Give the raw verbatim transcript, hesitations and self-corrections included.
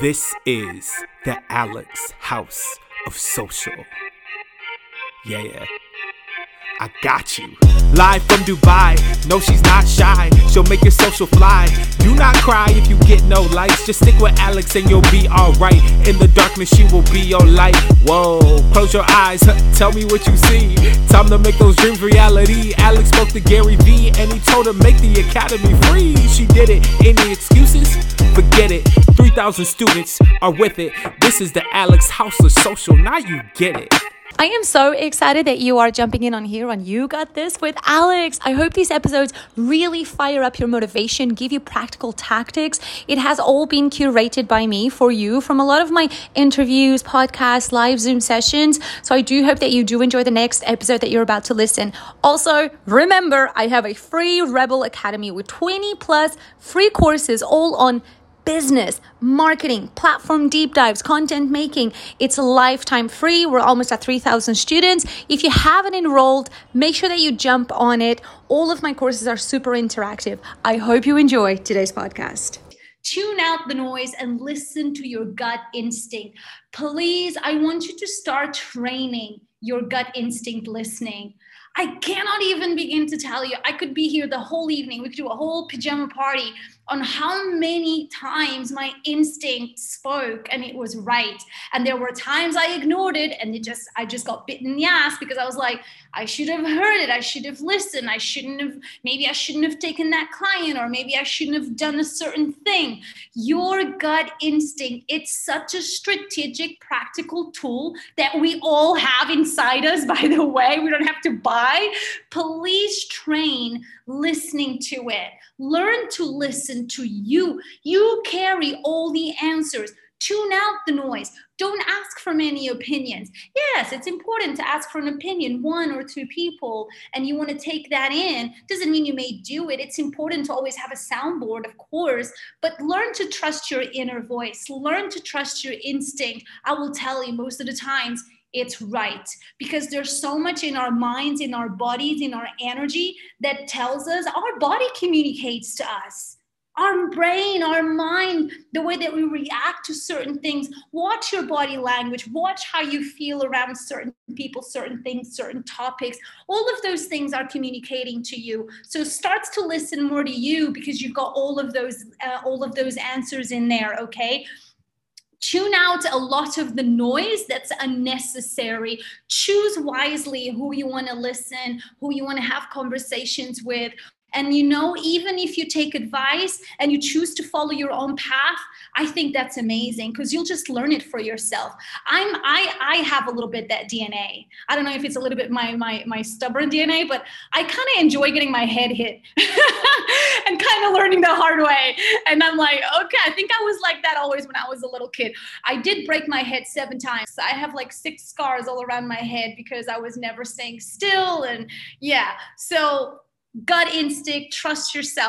This is the Alex House of Social. Yeah, I got you. Live from Dubai, no she's not shy, she'll make your social fly. Do not cry if you get no likes, just stick with Alex and you'll be alright. In the darkness she will be your light. Whoa, close your eyes, tell me what you see. Time to make those dreams reality. Alex spoke to Gary Vee and he told her make the academy free. She did it, any excuses? Forget it, three thousand students are with it. This is the Alex House of Social, now you get it. I am so excited that you are jumping in on here on You Got This with Alex. I hope these episodes really fire up your motivation, give you practical tactics. It has all been curated by me for you from a lot of my interviews, podcasts, live Zoom sessions. So I do hope that you do enjoy the next episode that you're about to listen. Also, remember, I have a free Rebel Academy with twenty plus free courses all on business, marketing, platform deep dives, content making. It's lifetime free. We're almost at three thousand students. If you haven't enrolled, make sure that you jump on it. All of my courses are super interactive. I hope you enjoy today's podcast. Tune out the noise and listen to your gut instinct. Please, I want you to start training your gut instinct listening. I cannot even begin to tell you. I could be here the whole evening. We could do a whole pajama party on how many times my instinct spoke and it was right. And there were times I ignored it and it just I just got bitten in the ass because I was like, I should have heard it. I should have listened. I shouldn't have, maybe I shouldn't have taken that client, or maybe I shouldn't have done a certain thing. Your gut instinct, it's such a strategic, practical tool that we all have inside us, by the way. We don't have to buy. Please train listening to it. Learn to listen to you. You carry all the answers. Tune out the noise. Don't ask for many opinions. Yes, it's important to ask for an opinion, one or two people, and you want to take that in. Doesn't mean you may do it. It's important to always have a soundboard, of course, but learn to trust your inner voice. Learn to trust your instinct. I will tell you most of the times, it's right, because there's so much in our minds, in our bodies, in our energy that tells us. Our body communicates to us. Our brain, our mind, the way that we react to certain things. Watch your body language. Watch how you feel around certain people, certain things, certain topics. All of those things are communicating to you. So start to listen more to you, because you've got all of those, uh, all of those answers in there, okay? Tune out a lot of the noise that's unnecessary. Choose wisely who you want to listen, who you want to have conversations with. And you know, even if you take advice and you choose to follow your own path, I think that's amazing, because you'll just learn it for yourself. I'm, I, I have a little bit that D N A. I don't know if it's a little bit my, my, my stubborn D N A, but I kind of enjoy getting my head hit and kind of learning the hard way. And I'm like, okay, I think I was like that always when I was a little kid. I did break my head seven times. I have like six scars all around my head because I was never staying still. And yeah, so gut instinct, trust yourself.